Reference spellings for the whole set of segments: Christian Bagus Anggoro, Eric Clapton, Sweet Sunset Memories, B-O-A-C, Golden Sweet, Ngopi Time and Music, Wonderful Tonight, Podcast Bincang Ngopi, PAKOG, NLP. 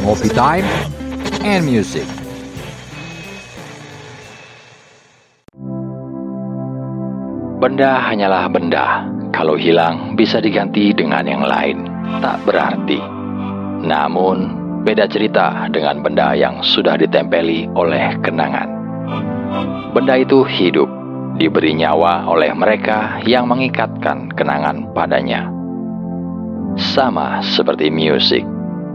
Ngopi Time and Music. Benda hanyalah benda. Kalau hilang, bisa diganti dengan yang lain. Tak berarti. Namun, beda cerita dengan benda yang sudah ditempeli oleh kenangan. Benda itu hidup, diberi nyawa oleh mereka yang mengikatkan kenangan padanya. Sama seperti musik,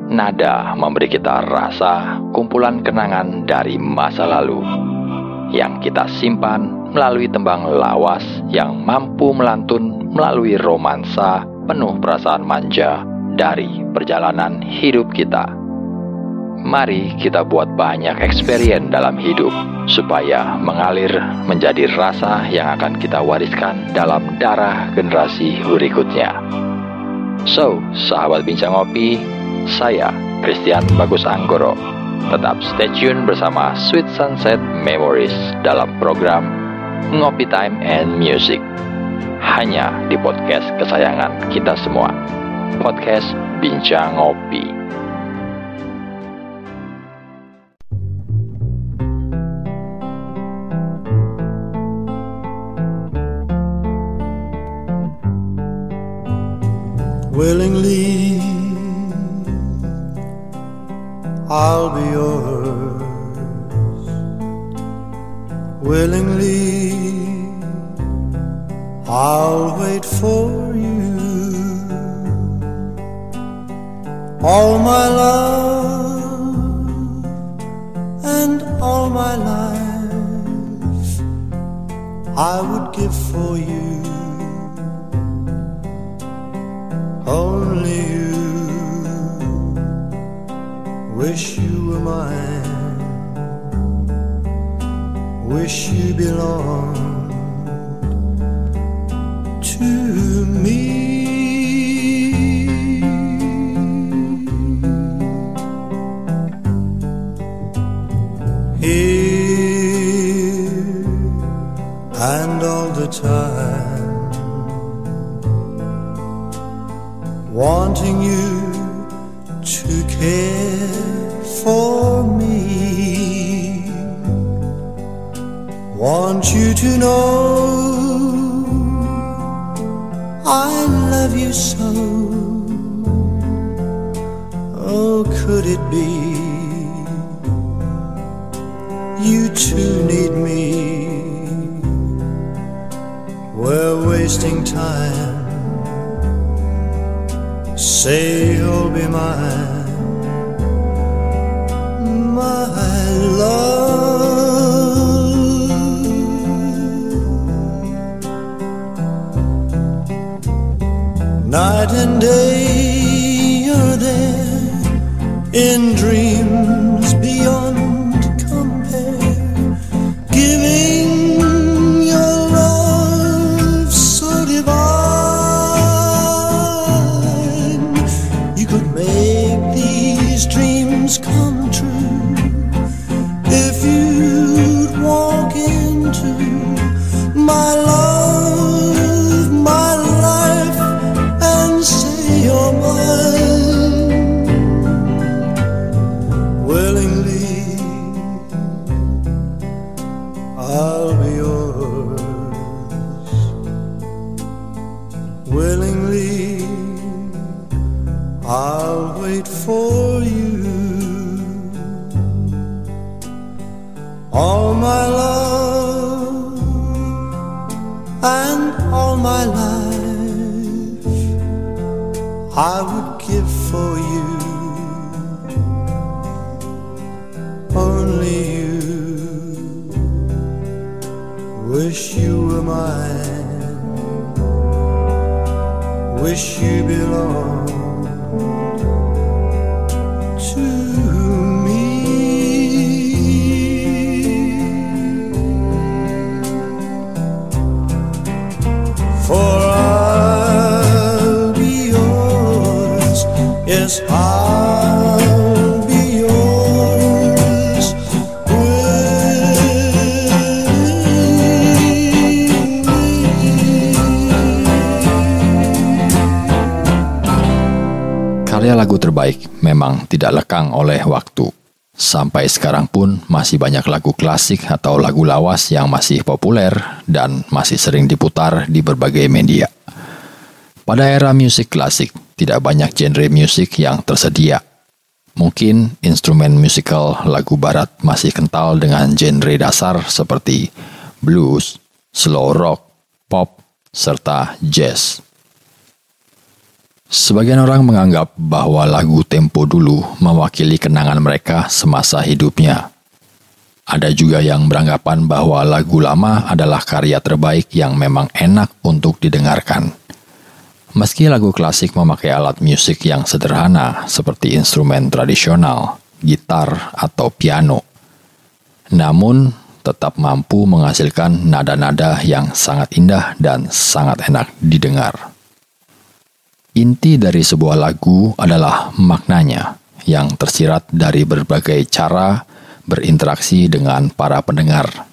nada memberi kita rasa kumpulan kenangan dari masa lalu yang kita simpan melalui tembang lawas yang mampu melantun melalui romansa penuh perasaan manja dari perjalanan hidup kita. Mari kita buat banyak eksperien dalam hidup supaya mengalir menjadi rasa yang akan kita wariskan dalam darah generasi berikutnya. So, sahabat Bincang Ngopi, saya Christian Bagus Anggoro. Tetap stay tune bersama Sweet Sunset Memories dalam program Ngopi Time and Music, hanya di podcast kesayangan kita semua, Podcast Bincang Ngopi. Willingly I'll be yours. Willingly I'll wait for you. All my love and all my life I would give for you. Only you. Wish you were mine. Wish you belonged to me. Here and all the time, wanting you to care for me. Want you to know I love you so. Oh, could it be you too need me? We're wasting time. Say you'll be mine, my love. Night and day you're there in dreams beyond compare, giving your love so divine. I would give for you, only you. Wish you were mine, wish you belonged. Yes, I'll be yours. Kali Karya lagu terbaik memang tidak lekang oleh waktu. Sampai sekarang pun masih banyak lagu klasik atau lagu lawas yang masih populer dan masih sering diputar di berbagai media. Pada era musik klasik, tidak banyak genre musik yang tersedia. Mungkin instrumen musikal lagu barat masih kental dengan genre dasar seperti blues, slow rock, pop, serta jazz. Sebagian orang menganggap bahwa lagu tempo dulu mewakili kenangan mereka semasa hidupnya. Ada juga yang beranggapan bahwa lagu lama adalah karya terbaik yang memang enak untuk didengarkan. Meski lagu klasik memakai alat musik yang sederhana seperti instrumen tradisional, gitar, atau piano, namun tetap mampu menghasilkan nada-nada yang sangat indah dan sangat enak didengar. Inti dari sebuah lagu adalah maknanya yang tersirat dari berbagai cara berinteraksi dengan para pendengar.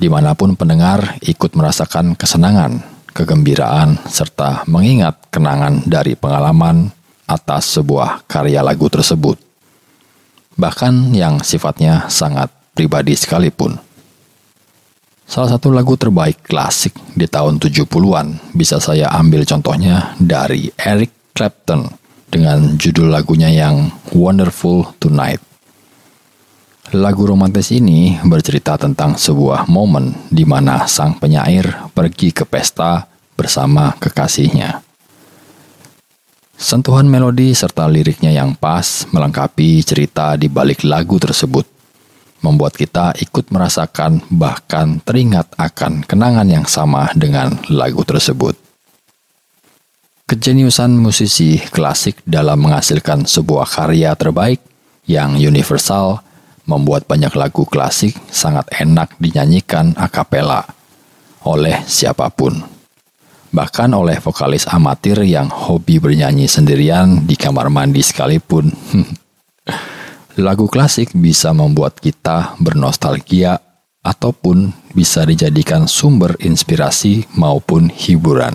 Dimanapun pendengar ikut merasakan kesenangan, kegembiraan, serta mengingat kenangan dari pengalaman atas sebuah karya lagu tersebut. Bahkan yang sifatnya sangat pribadi sekalipun. Salah satu lagu terbaik klasik di tahun 70-an bisa saya ambil contohnya dari Eric Clapton dengan judul lagunya yang Wonderful Tonight. Lagu romantis ini bercerita tentang sebuah momen di mana sang penyair pergi ke pesta bersama kekasihnya. Sentuhan melodi serta liriknya yang pas melengkapi cerita di balik lagu tersebut. Membuat kita ikut merasakan bahkan teringat akan kenangan yang sama dengan lagu tersebut. Kejeniusan musisi klasik dalam menghasilkan sebuah karya terbaik yang universal membuat banyak lagu klasik sangat enak dinyanyikan a cappella oleh siapapun. Bahkan oleh vokalis amatir yang hobi bernyanyi sendirian di kamar mandi sekalipun. Lagu klasik bisa membuat kita bernostalgia ataupun bisa dijadikan sumber inspirasi maupun hiburan.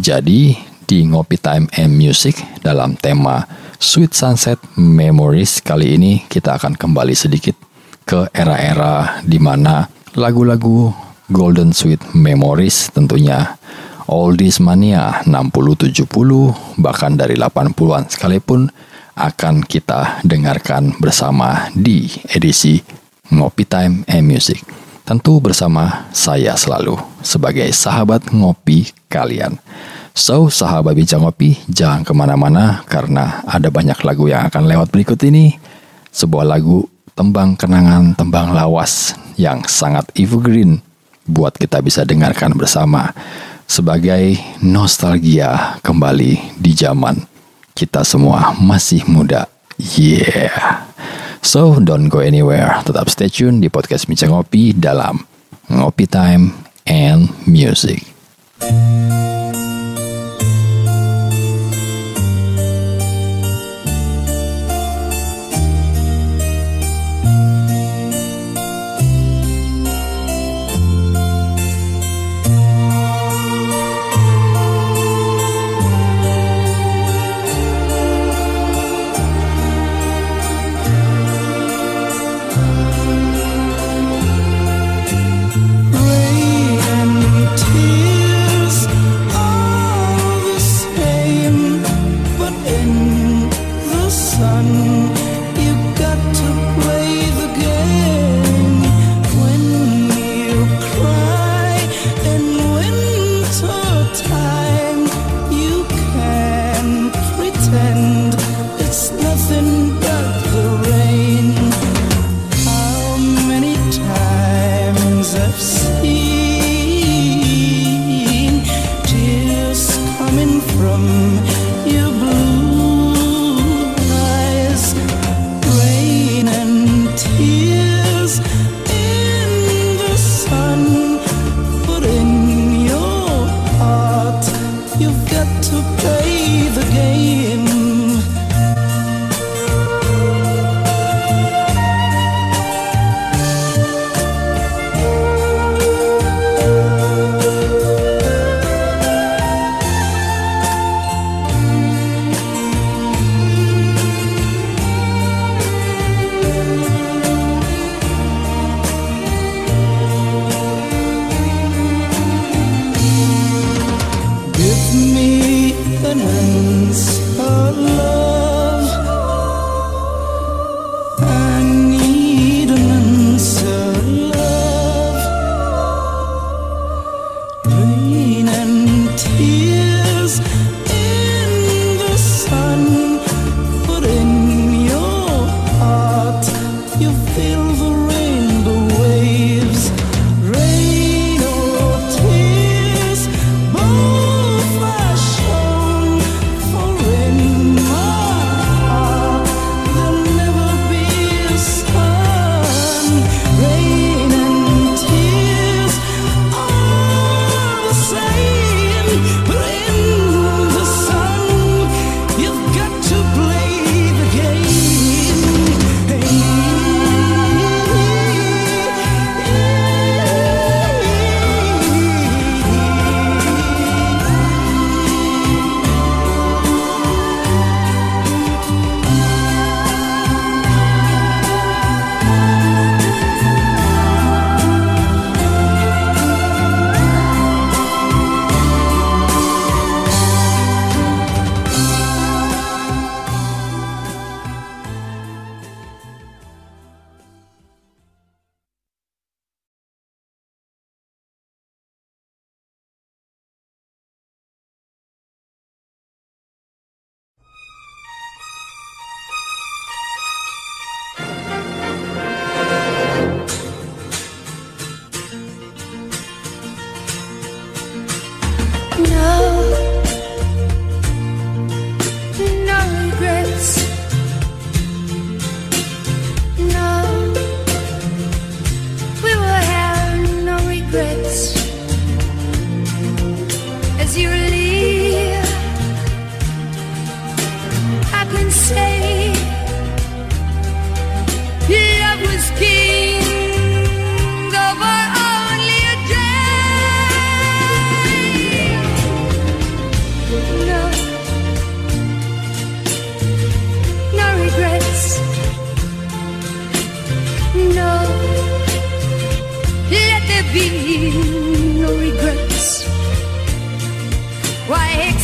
Jadi, di Ngopi Time and Music dalam tema Sweet Sunset Memories kali ini kita akan kembali sedikit ke era-era di mana lagu-lagu Golden Sweet Memories tentunya oldies mania 60-70 bahkan dari 80-an sekalipun akan kita dengarkan bersama di edisi Ngopi Time and Music. Tentu bersama saya selalu sebagai sahabat ngopi kalian. So, sahabat bincang ngopi, jangan kemana-mana karena ada banyak lagu yang akan lewat berikut ini. Sebuah lagu tembang kenangan, tembang lawas yang sangat evergreen buat kita bisa dengarkan bersama sebagai nostalgia kembali di zaman kita semua masih muda. Yeah. So, don't go anywhere. Tetap stay tune di podcast Bincang Ngopi dalam Ngopi Time and Music.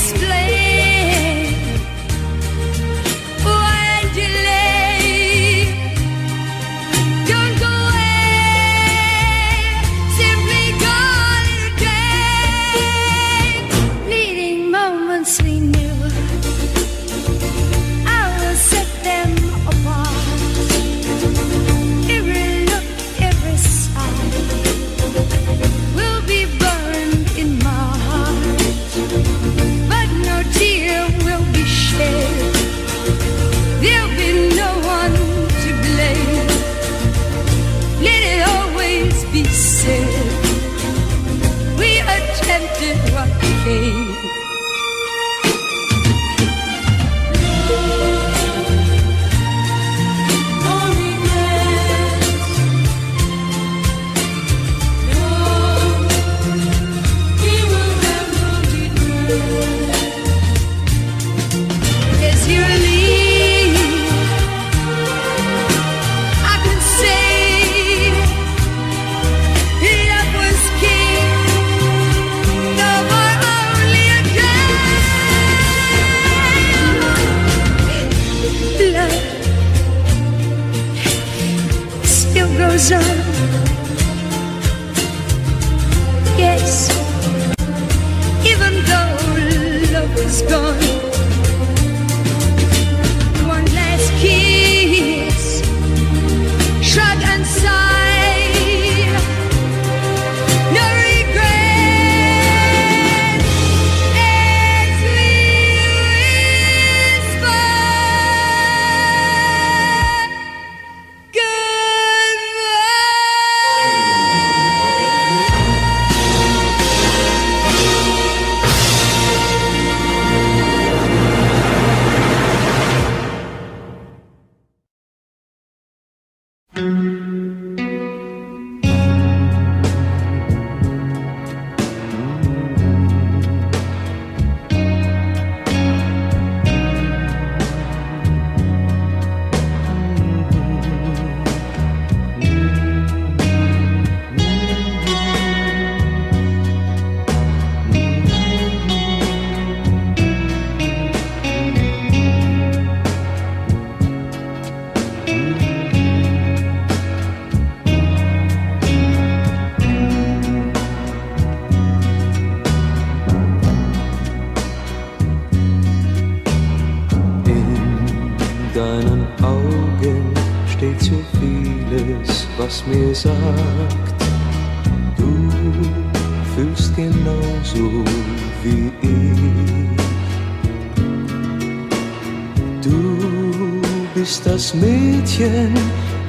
explain why you leave. Don't go away, simply gone in a day. Fleeting moments we knew, I will set them apart. Every look, every sound will be burned in my heart. Dear will be shared. There'll be no one to blame. Let it always be said, we attempted what came. Yes, even though love is gone, one last kiss, shrug and sigh. Was mir sagt, du fühlst genauso wie ich. Du bist das Mädchen,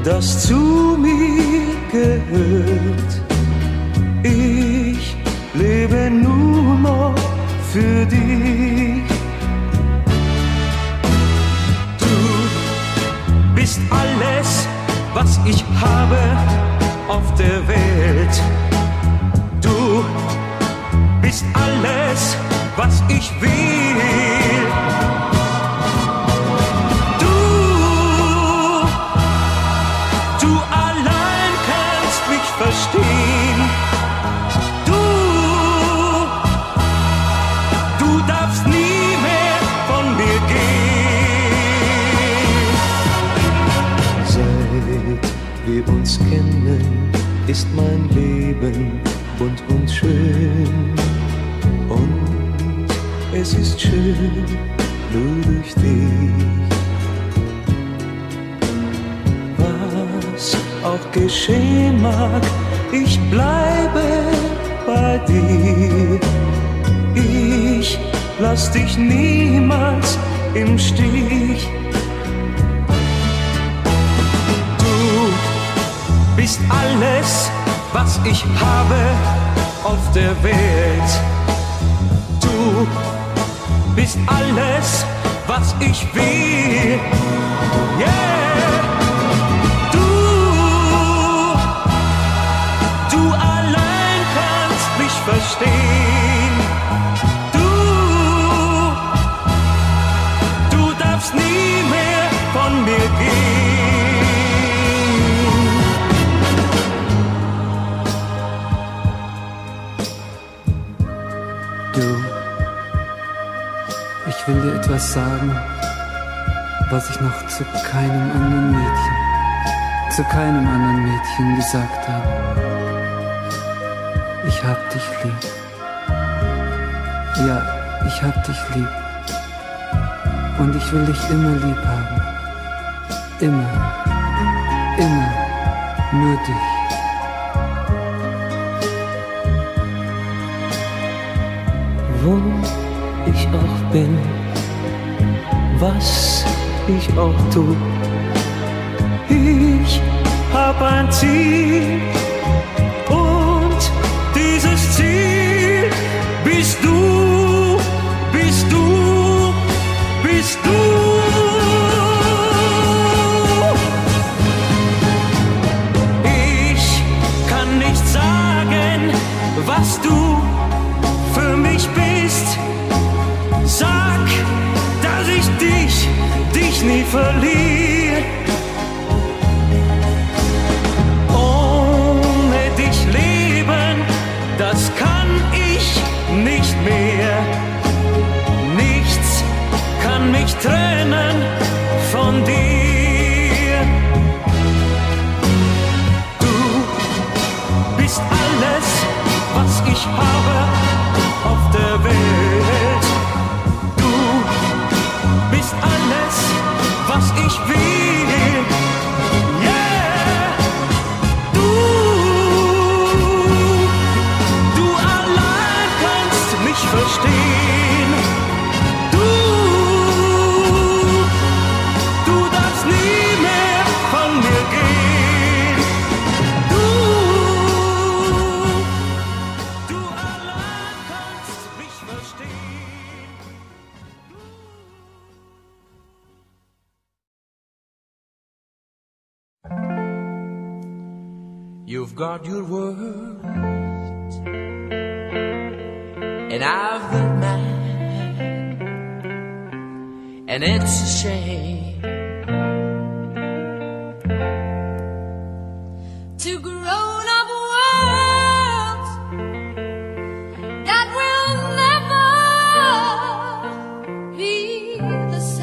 das zu mir gehört. Ich lebe nur noch für dich. Du bist alles, was ich habe auf der Welt. Du bist alles, was ich will. Du allein kannst mich verstehen. Du darfst nie mehr von mir gehen. Wir uns kennen, ist mein Leben bunt und schön. Und es ist schön, nur durch dich. Was auch geschehen mag, ich bleibe bei dir. Ich lass dich niemals im Stich. Du bist alles, was ich habe auf der Welt. Du bist alles, was ich will. Yeah. Du allein kannst mich verstehen. Du darfst nie mehr von mir gehen. Ich will dir etwas sagen, was ich noch zu keinem anderen Mädchen gesagt habe. Ich hab dich lieb. Ja, ich hab dich lieb. Und ich will dich immer lieb haben. Immer. Nur dich. Wo ich auch bin, was ich auch tu, ich hab ein Ziel und dieses Ziel bist du. Ich kann nicht sagen, was du für mich bist. Sag, dass ich dich nie verliere. Ohne dich leben, das kann ich nicht mehr. Nichts kann mich trennen von dir. Du bist alles, was ich habe auf der Welt. Alles, was ich will, yeah, du allein kannst mich verstehen, du darfst nie mehr von mir gehen, du allein kannst mich verstehen. You've got your words, and I've got mine, and it's a shame to grown-up worlds that will never be the same.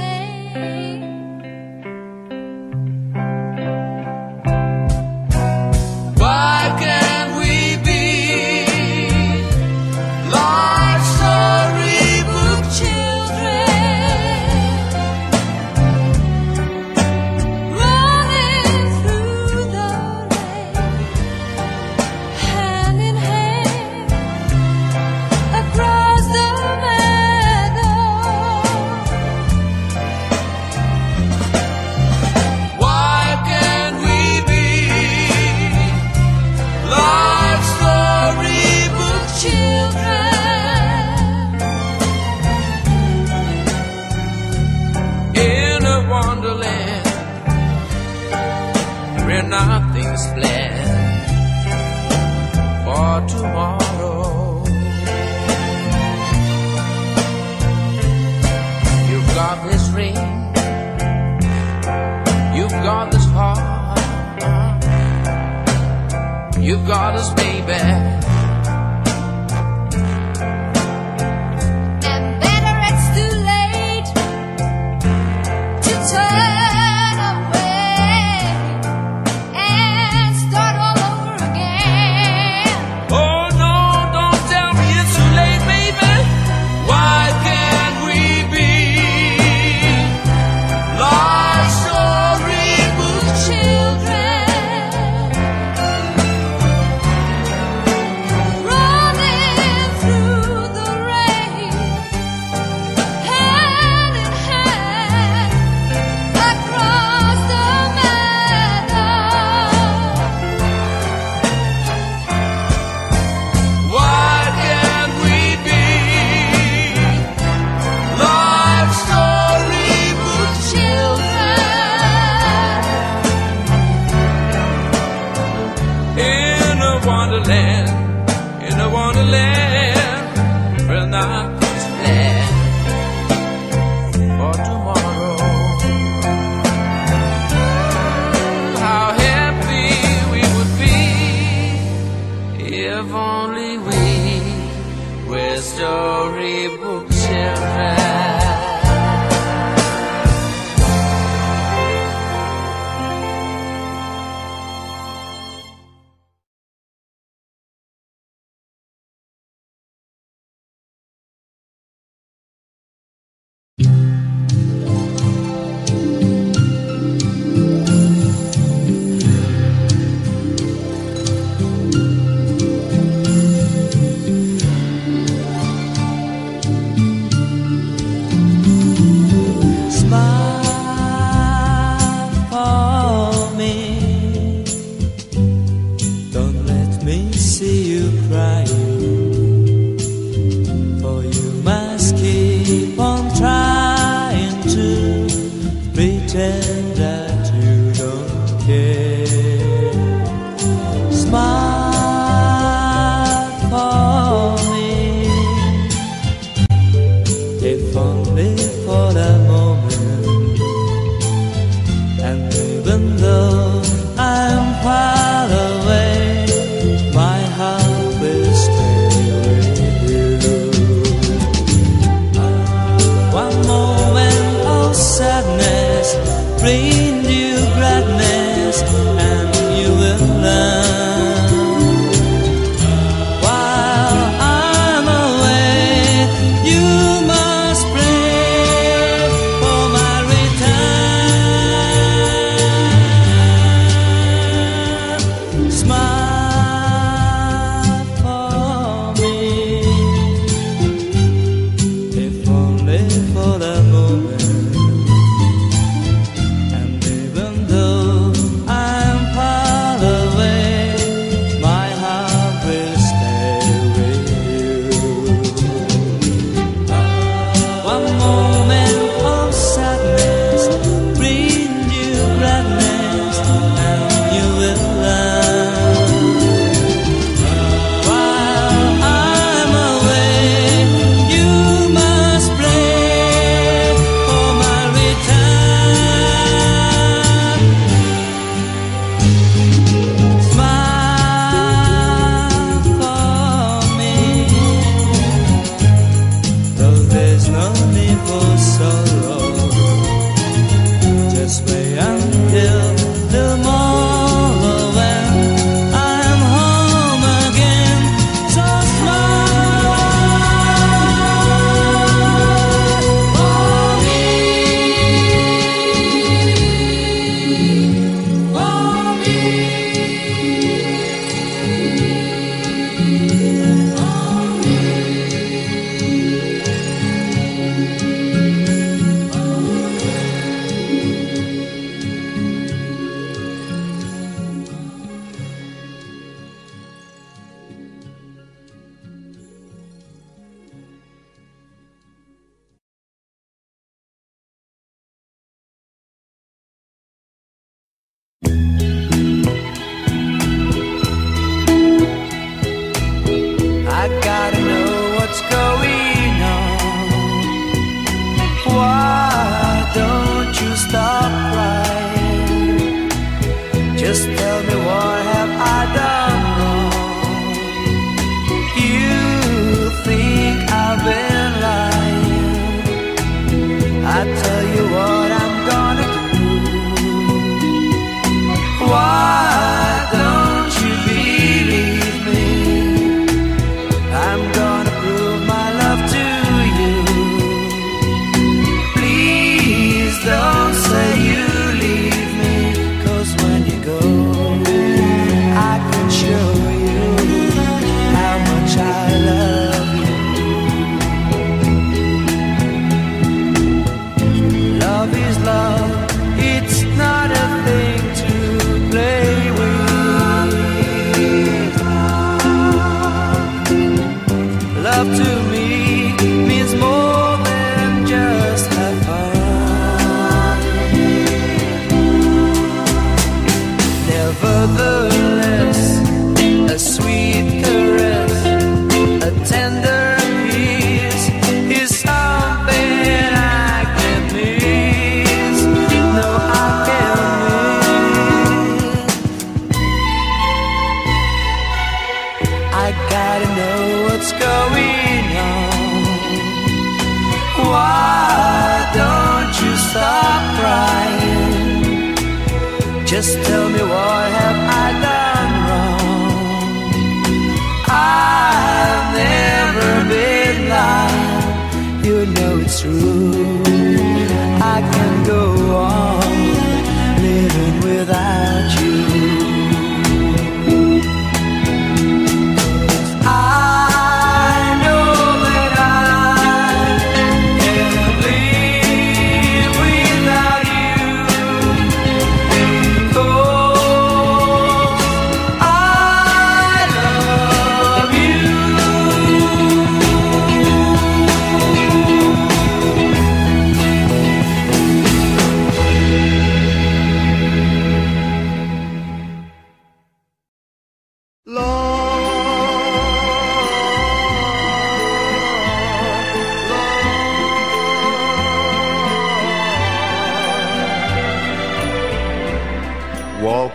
Nothing's planned for tomorrow. You've got this ring, you've got this heart, you've got this baby. only for a moment. And even though I'm far away, my heart will stay with you. One moment of sadness brings you gladness, and you will learn.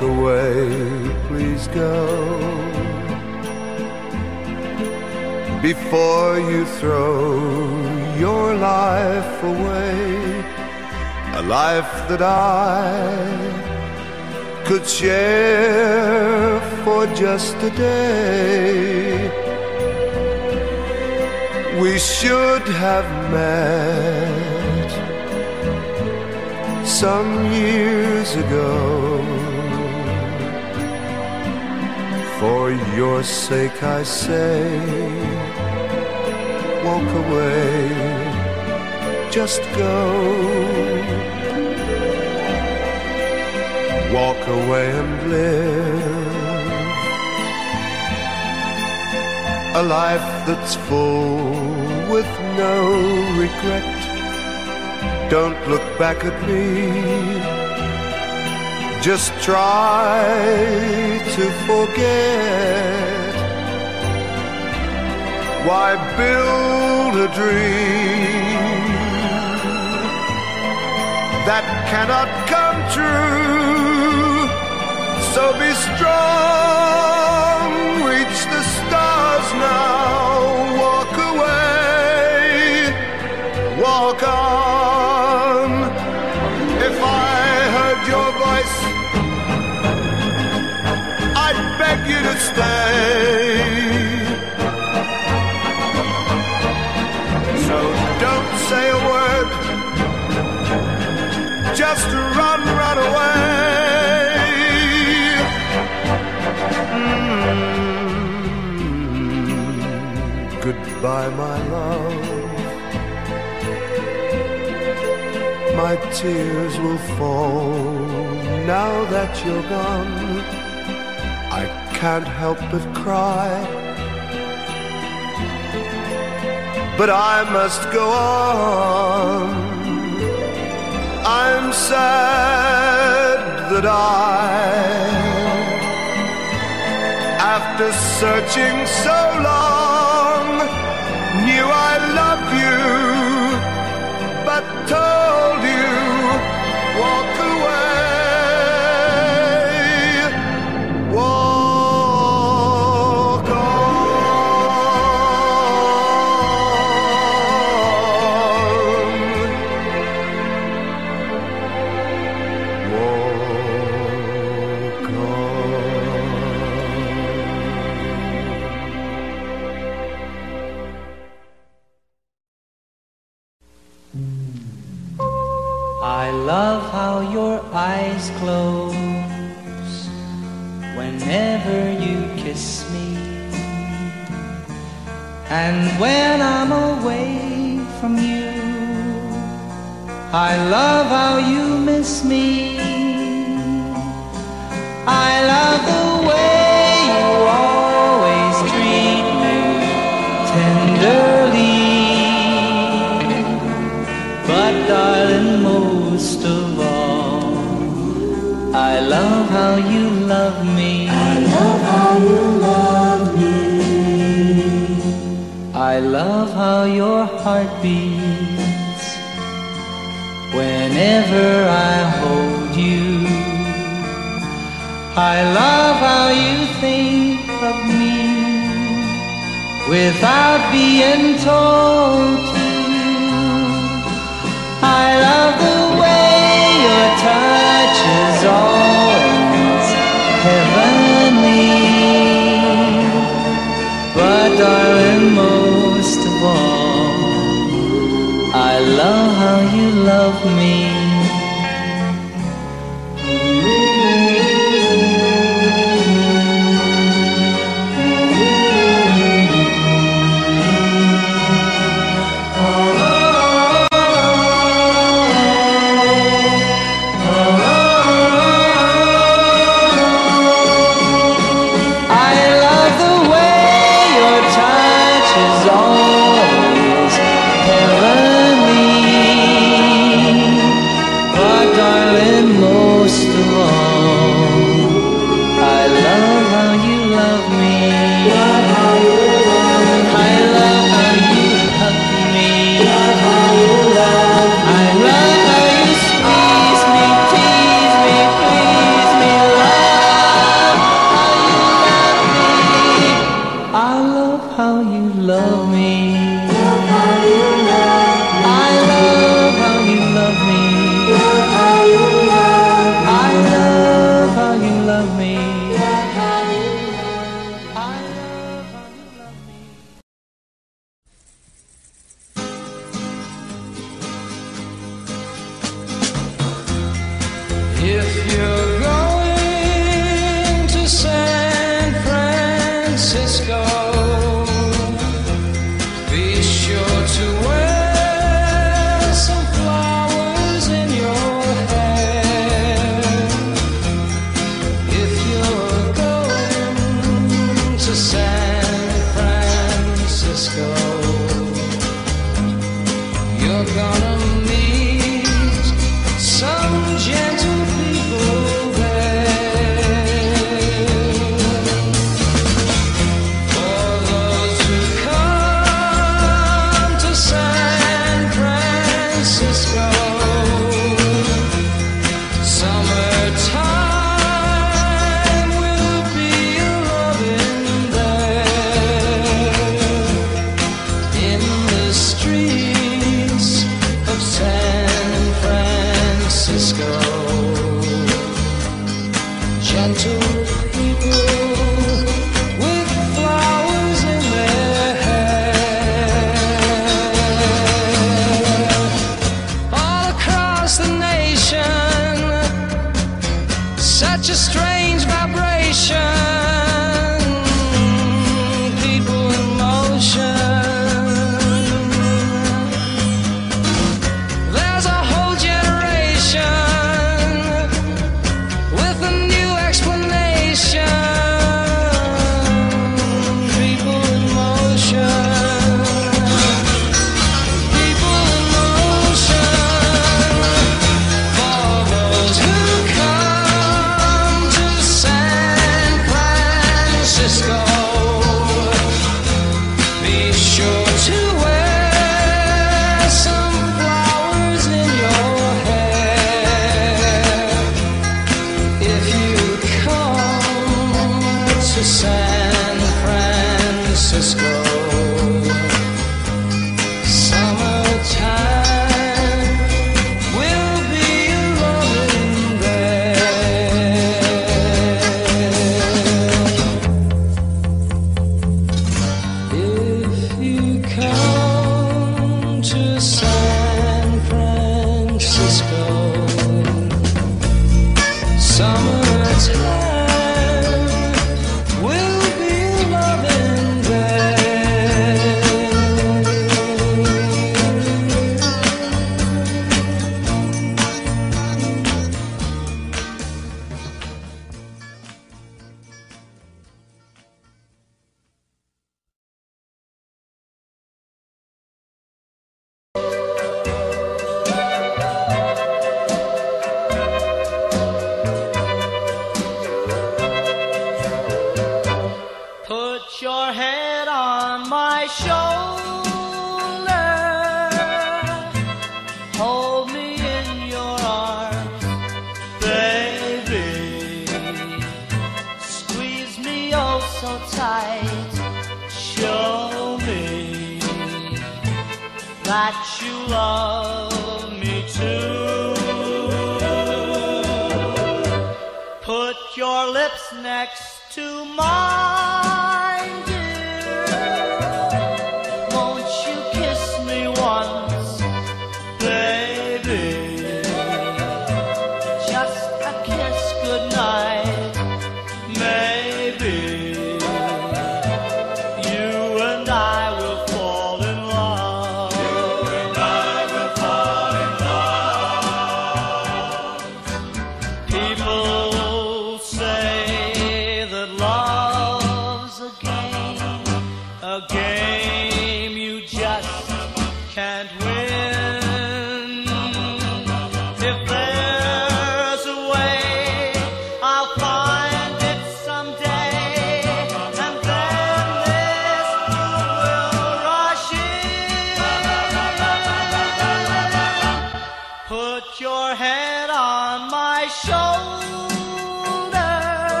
walk away, please go, before you throw your life away, a life that I could share for just a day. We should have met some years ago. For your sake I say, walk away, just go. Walk away and live a life that's full with no regret. Don't look back at me, just try to forget. Why build a dream that cannot come true? So be strong, reach the stars now. Walk away, walk on. If I heard your voice, I'd beg you to stay. So don't say a word, just run, run away. Goodbye, my love. My tears will fall now that you're gone. I can't help but cry, but I must go on. I'm sad that I, after searching so long, knew I loved you, but told you, walk away. Eyes close whenever you kiss me, and when I'm away from you, I love how you miss me. I love the way you always treat me tenderly, but darling, most of all, I love how you love me. I love how you love me. I love how your heart beats whenever I hold you. I love how you think of me without being told to. I love the way your touch is always heavenly, but darling, most of all, I love how you love me.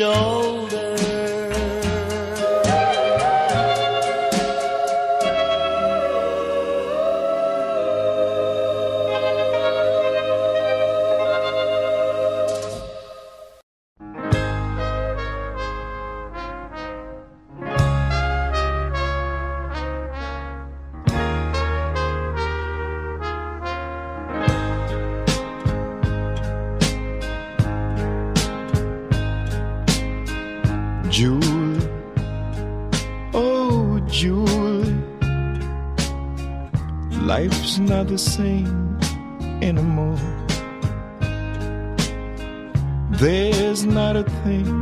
shoulder. Life's not the same anymore. There's not a thing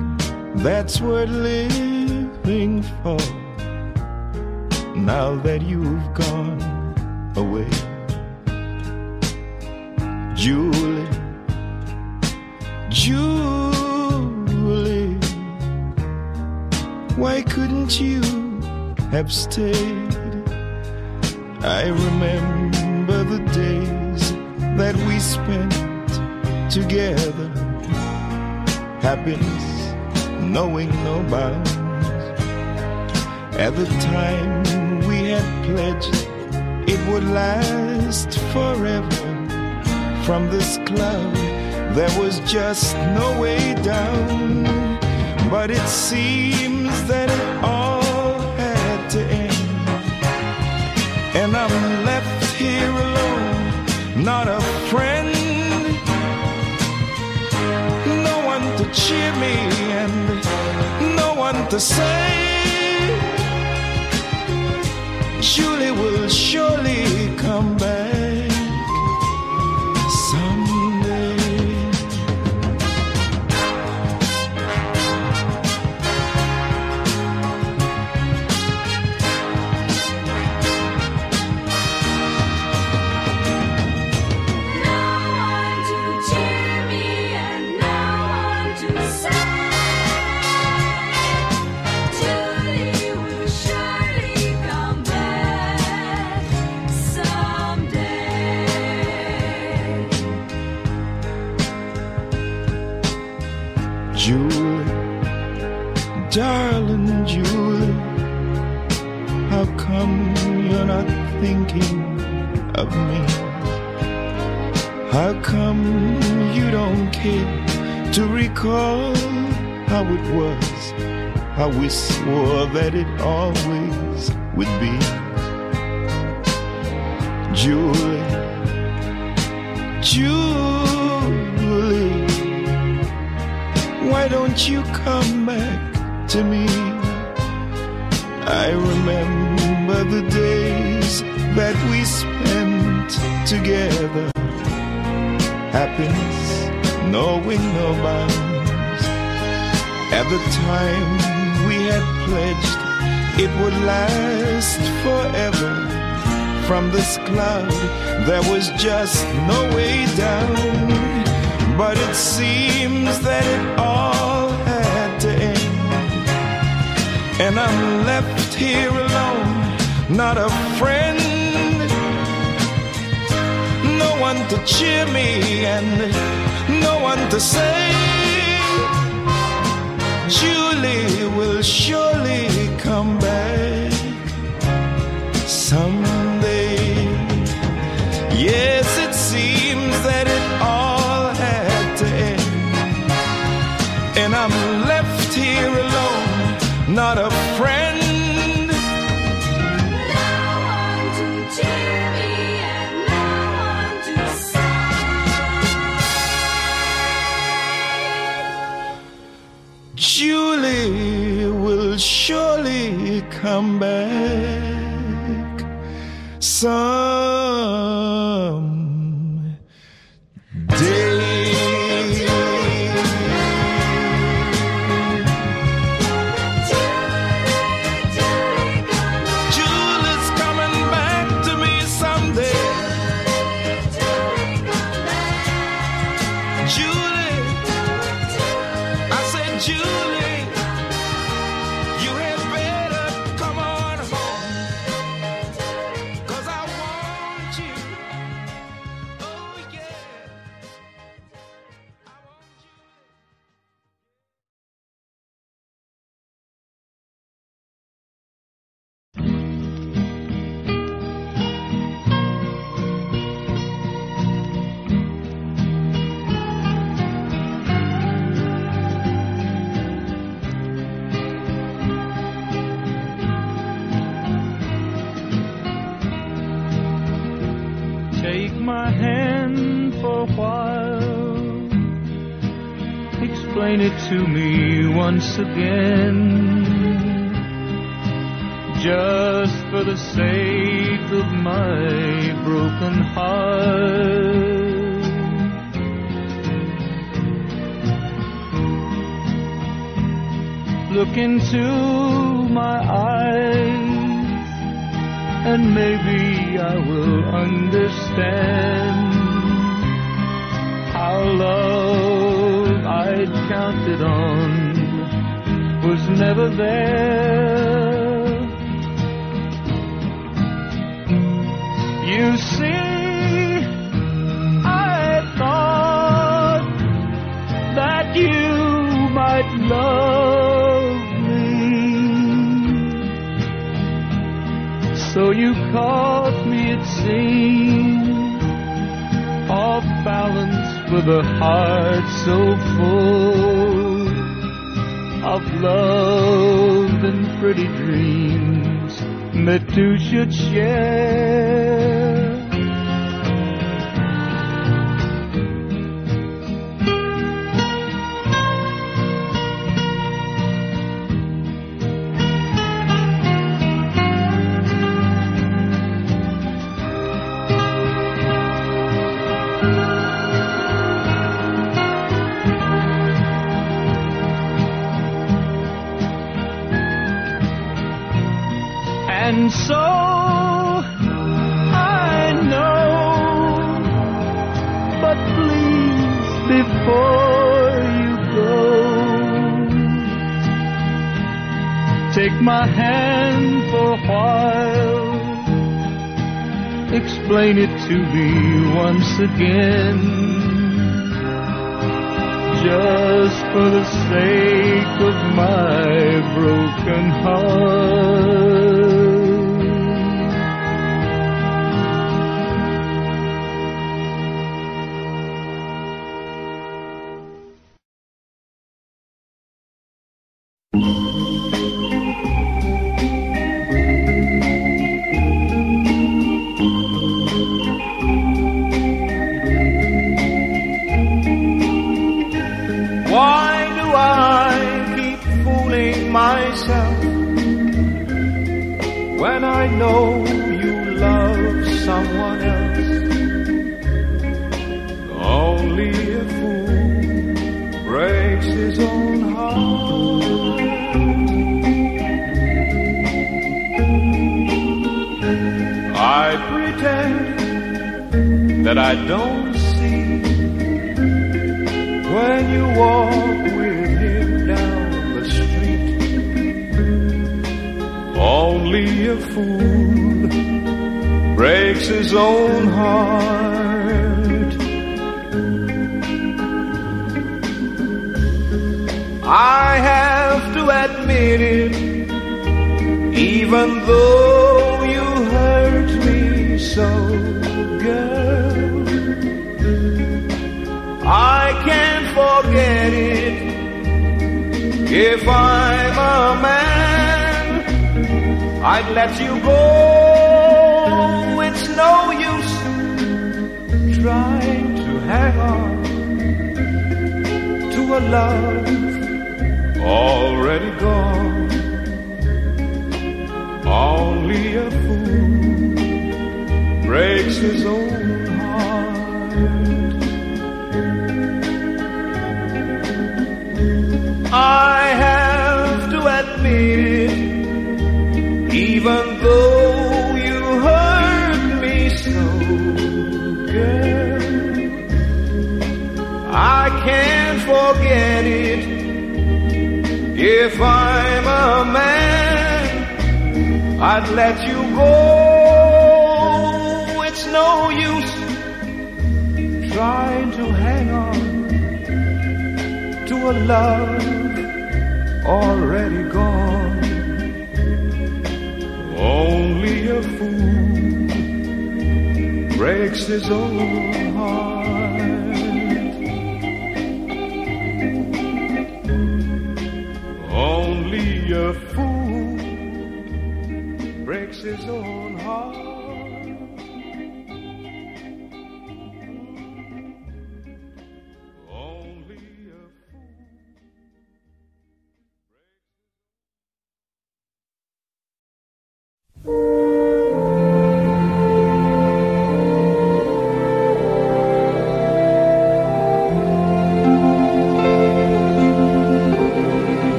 that's worth living for now that you've gone away. Julie, Julie, why couldn't you have stayed? I remember the days that we spent together. Happiness knowing no bounds. At the time we had pledged it would last forever. From this cloud there was just no way down. But it seems that it all had to end. And I'm left here alone, not a friend, no one to cheer me and no one to say, Julie will surely come back someday. Darling Julie, how come you're not thinking of me? How come you don't care to recall how it was, how we swore that it always would be? Julie, Julie, why don't you come back to me? I remember the days that we spent together. Happiness knowing no bounds. At the time we had pledged it would last forever. From this cloud there was just no way down. But it seems that it all had to end. And I'm left here alone, not a friend, no one to cheer me and no one to say, Julie will surely come back someday. Yes, it seems that it all had to end. And I'm left here alone, not a friend, no one to cheer me and no one to say, Julie will surely come back some day. Julie, you had better come on home. my hand for a while. Explain it to me once again, just for the sake of my broken heart. Look into my eyes, and maybe I will understand how love I'd counted on was never there. You see, I thought that you might love, so you caught me, it seems, off balance with a heart so full of love and pretty dreams that two should share. And so I know, but please, before you go, take my hand for a while, explain it to me once again, just for the sake of my broken heart.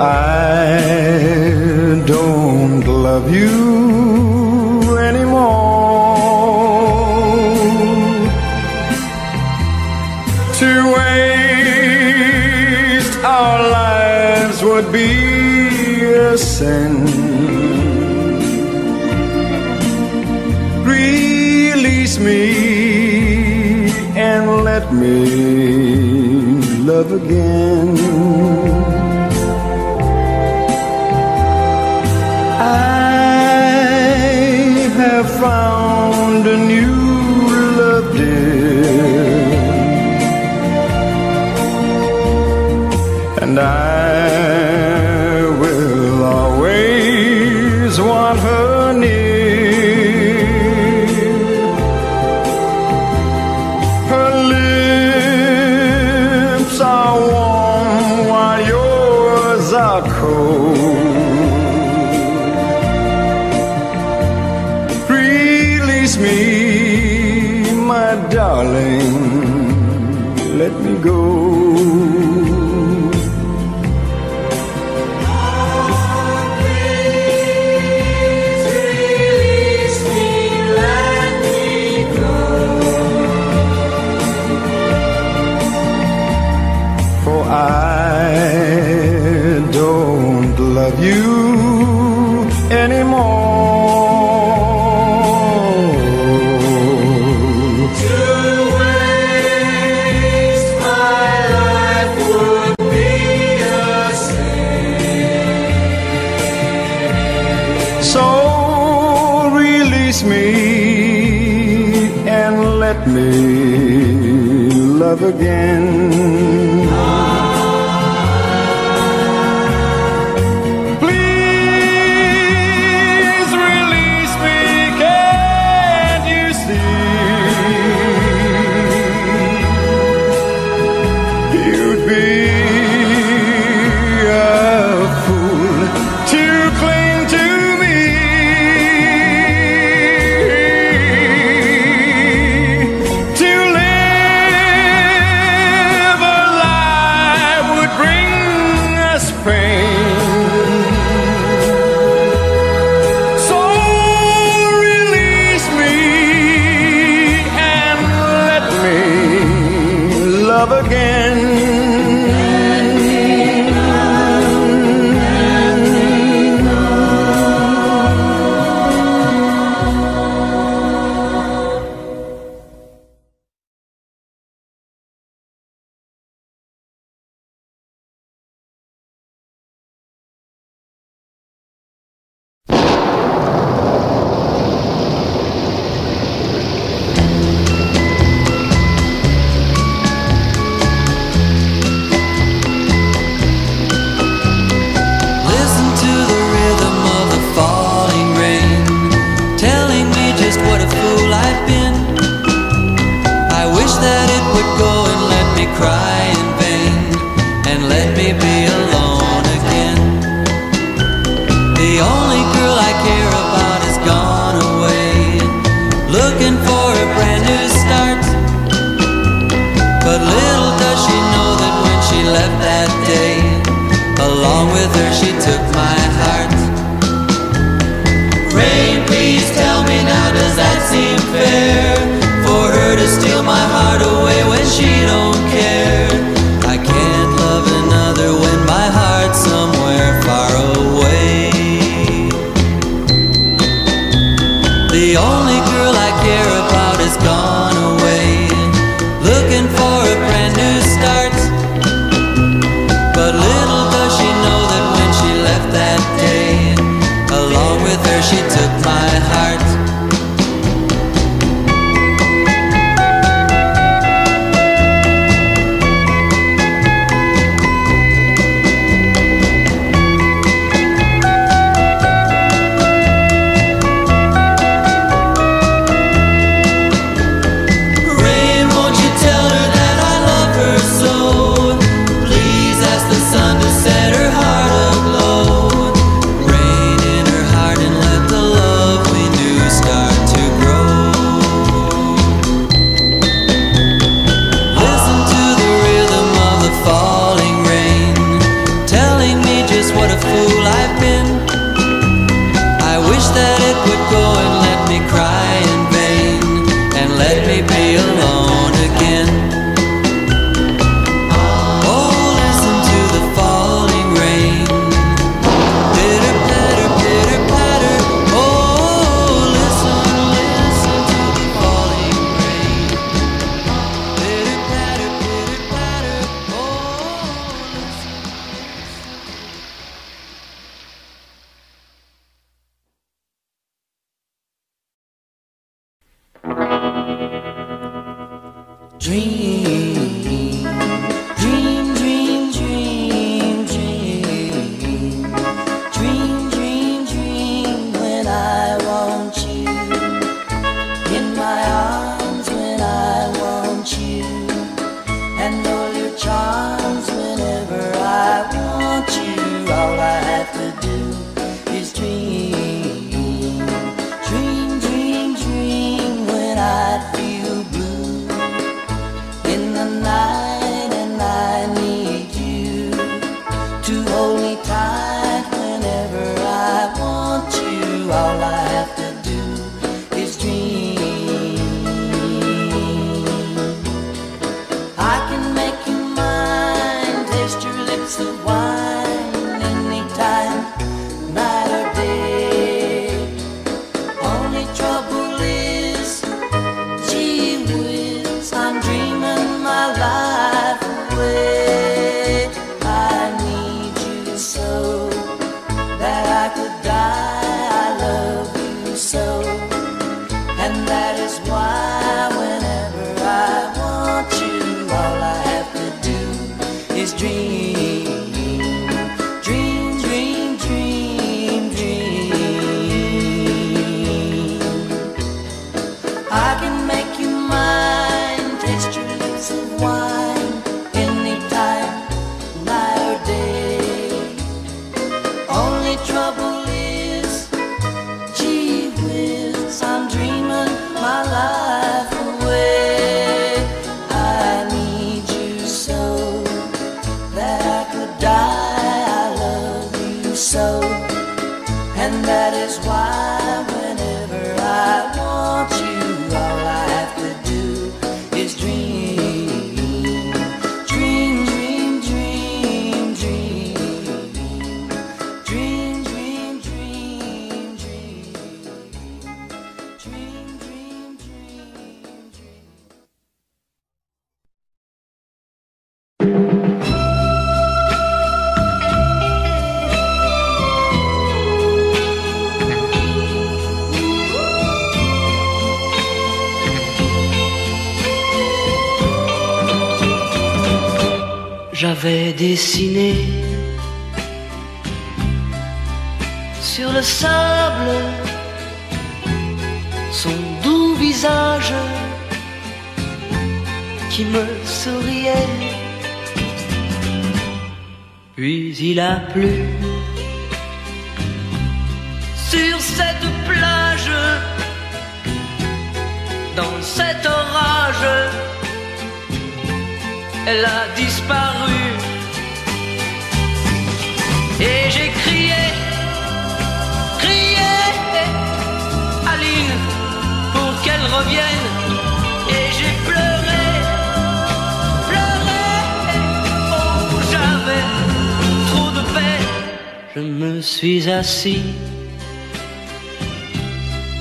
I don't love you anymore. To waste our lives would be a sin. Release me and let me love again. Found a new love, dear, and I will always want her near. Her lips are warm while yours are cold. Me, my darling, let me go. Me love again. Please release me, can't you see? You'd be a fool to cling to me. But little does she know that when she left J'avais dessiné sur le sable son doux visage qui me souriait. Puis il a plu sur cette plage, dans cet orage. Elle a disparu et j'ai crié, crié à l'île pour qu'elle revienne. Et j'ai pleuré, pleuré. Oh, j'avais trop de peine. Je me suis assis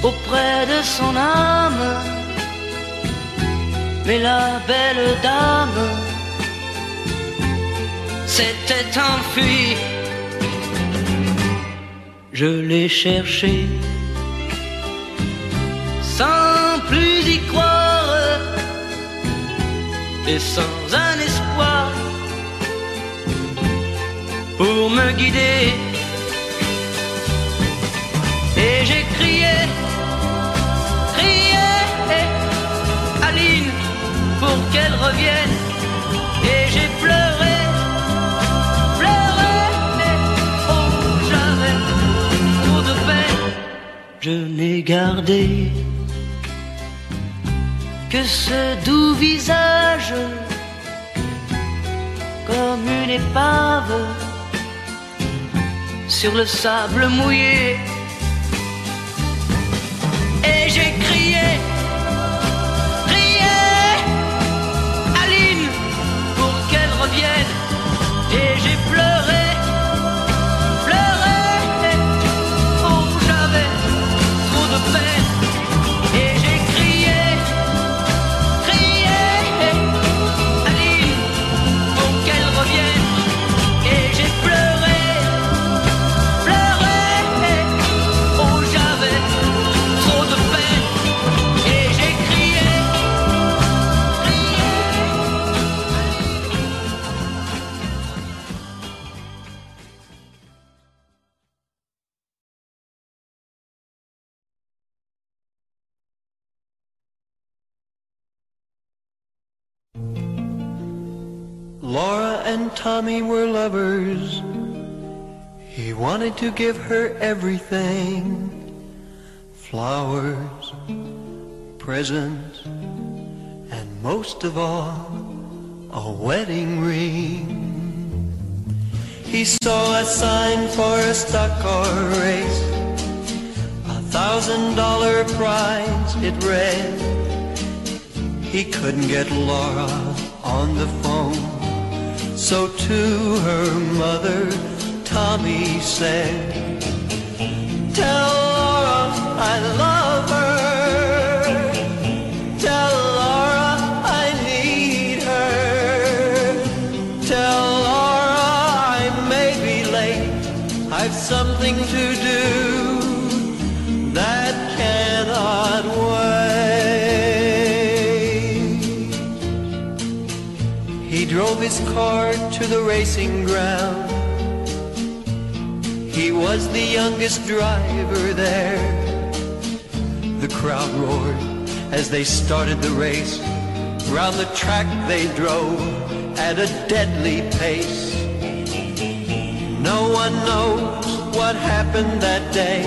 auprès de son âme, mais la belle dame s'était enfui. Je l'ai cherché sans plus y croire et sans un espoir pour me guider. Et j'ai crié, crié Aline pour qu'elle revienne. Et j'ai pleuré, je n'ai gardé que ce doux visage comme une épave sur le sable mouillé. Et j'ai crié, crié Aline pour qu'elle revienne. Et j'ai pleuré, pleuré. Et j'ai crié, crié Aline pour qu'elle revienne. Et j'ai pleuré, pleuré. Oh, j'avais trop de peine. Et Laura and Tommy were lovers. He wanted to give her everything. Flowers, presents, and most of all, a wedding ring. He saw a sign for a stock car race, $1,000 prize it read. He couldn't get Laura on the phone, so to her mother Tommy said, "Tell Laura I love her. Tell Laura I need her. Tell Laura I may be late. I've something to do that cannot wait." He drove his car to the racing ground. He was the youngest driver there. The crowd roared as they started the race. Round the track they drove at a deadly pace. No one knows what happened that day,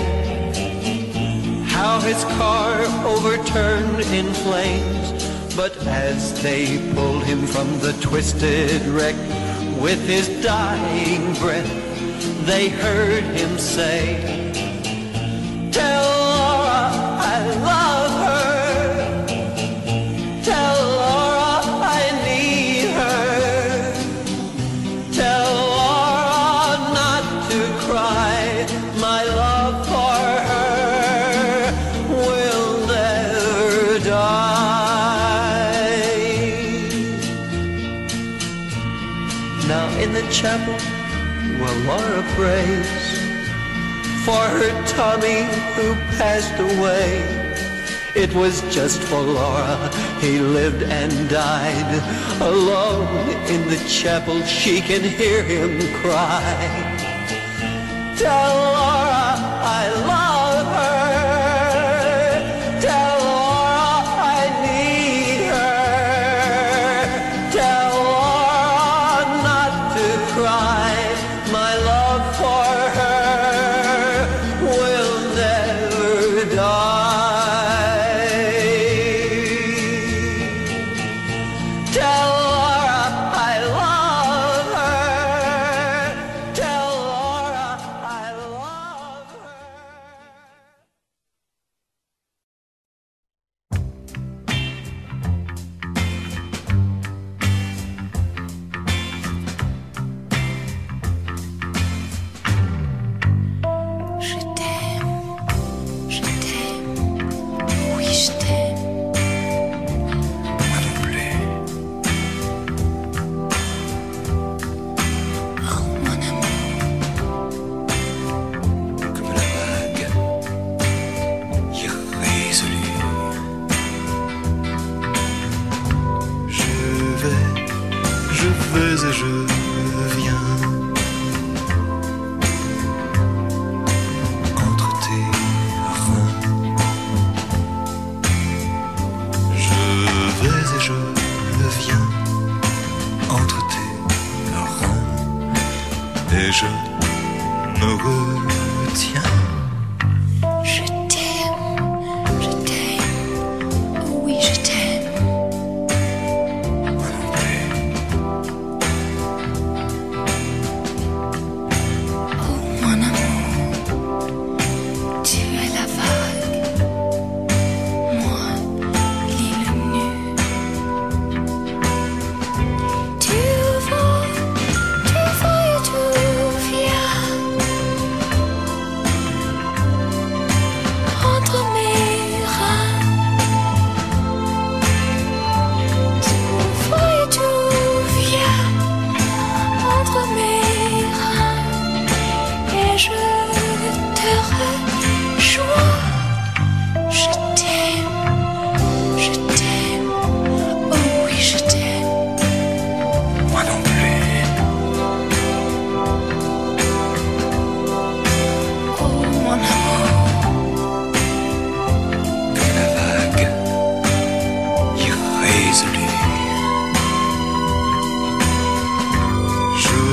how his car overturned in flames. But as they pulled him from the twisted wreck, with his dying breath, they heard him say, "Tell Laura I love her. Tell Laura I need her. Tell Laura not to cry. My love for her will never die." Now in the chapel Laura prays for her Tommy who passed away. It was just for Laura he lived and died. Alone in the chapel she can hear him cry, "Tell Laura I love her. Tell Laura I need her. Tell Laura not to cry. My love for her will never die. Tell Laura I love her. Tell Laura I love her."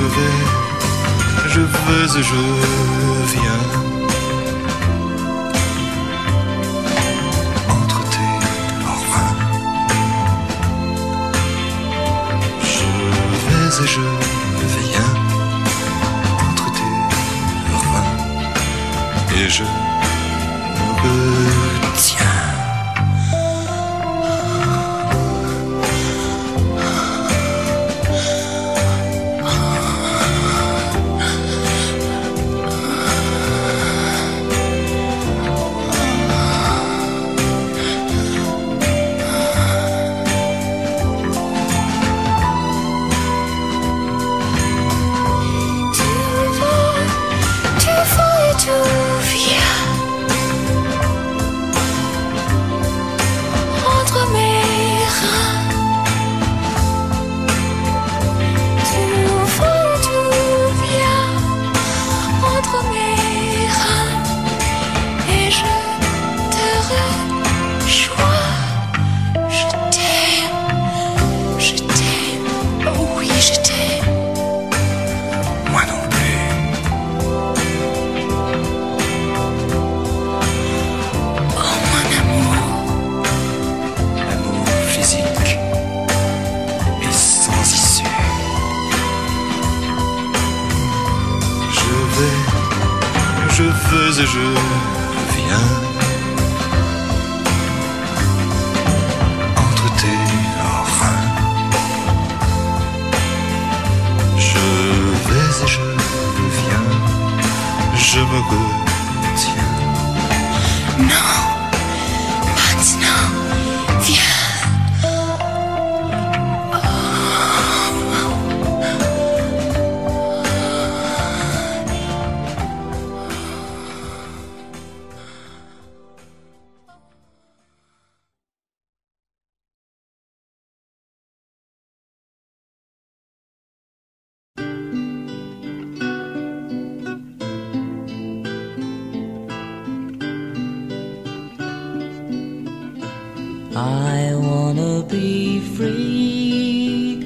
vais, je veux et je viens entre tes parfums. Je vais et je viens entre tes parfums et je me retiens. I wanna be free,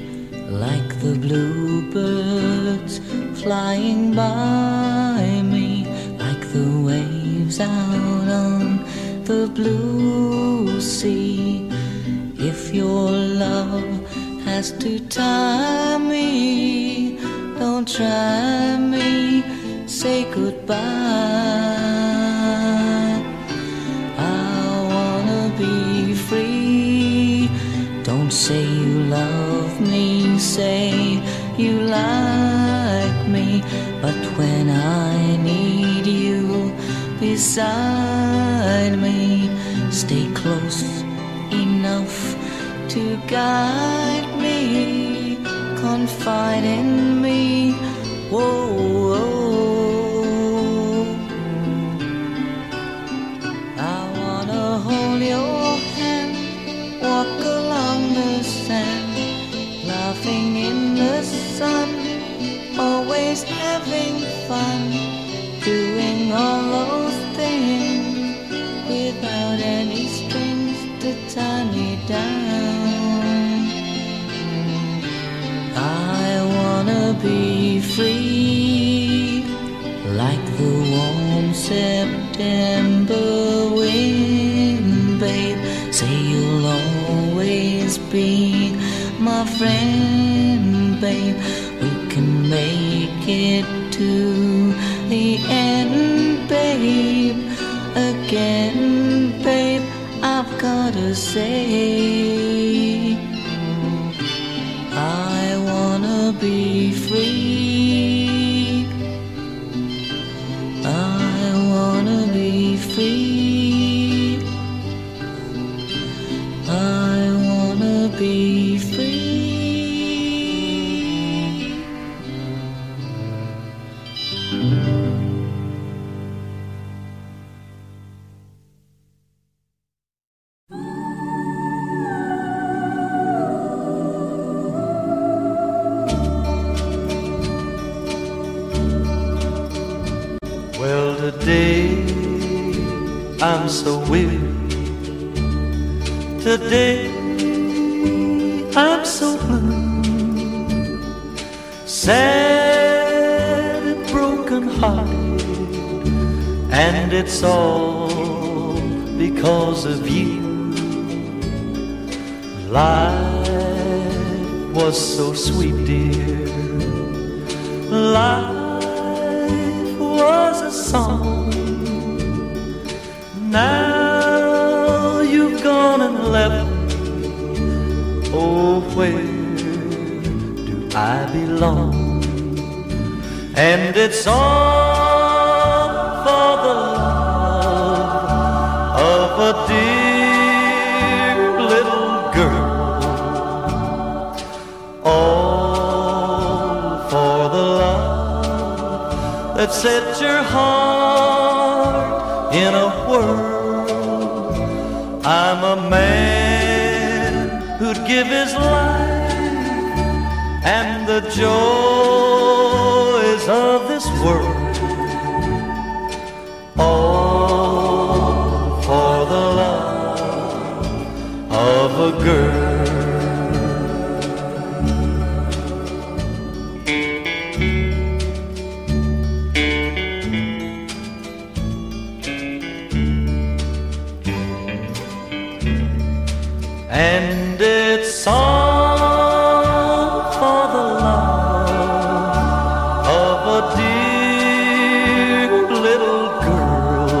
like the bluebirds flying by me, like the waves out on the blue sea. If your love has to tie me, don't try me, say goodbye. Say you love me, say you like me, but when I need you beside me, stay close enough to guide me, confide in me, whoa, whoa. I wanna hold your hand, walk and laughing in the sun, always having fun, doing all those things without any strings to tie me down. I wanna be free, like the warm September wind, babe. Say you'll always be my friend, babe. We can make it to the end, babe. Again, babe, I've gotta say, I wanna be free. I wanna be free. Be free. Well, today I'm so weary. Today I'm so blue. Sad. heart, and it's all because of you. Life was so sweet, dear. Life was a song. Now you've gone and left me. Oh, where do I belong? And it's all for the love of a dear little girl. All for the love that set your heart in a whirl. I'm a man who'd give his life and the joys of this world, all for the love of a girl. And it's all for the love of a dear little girl,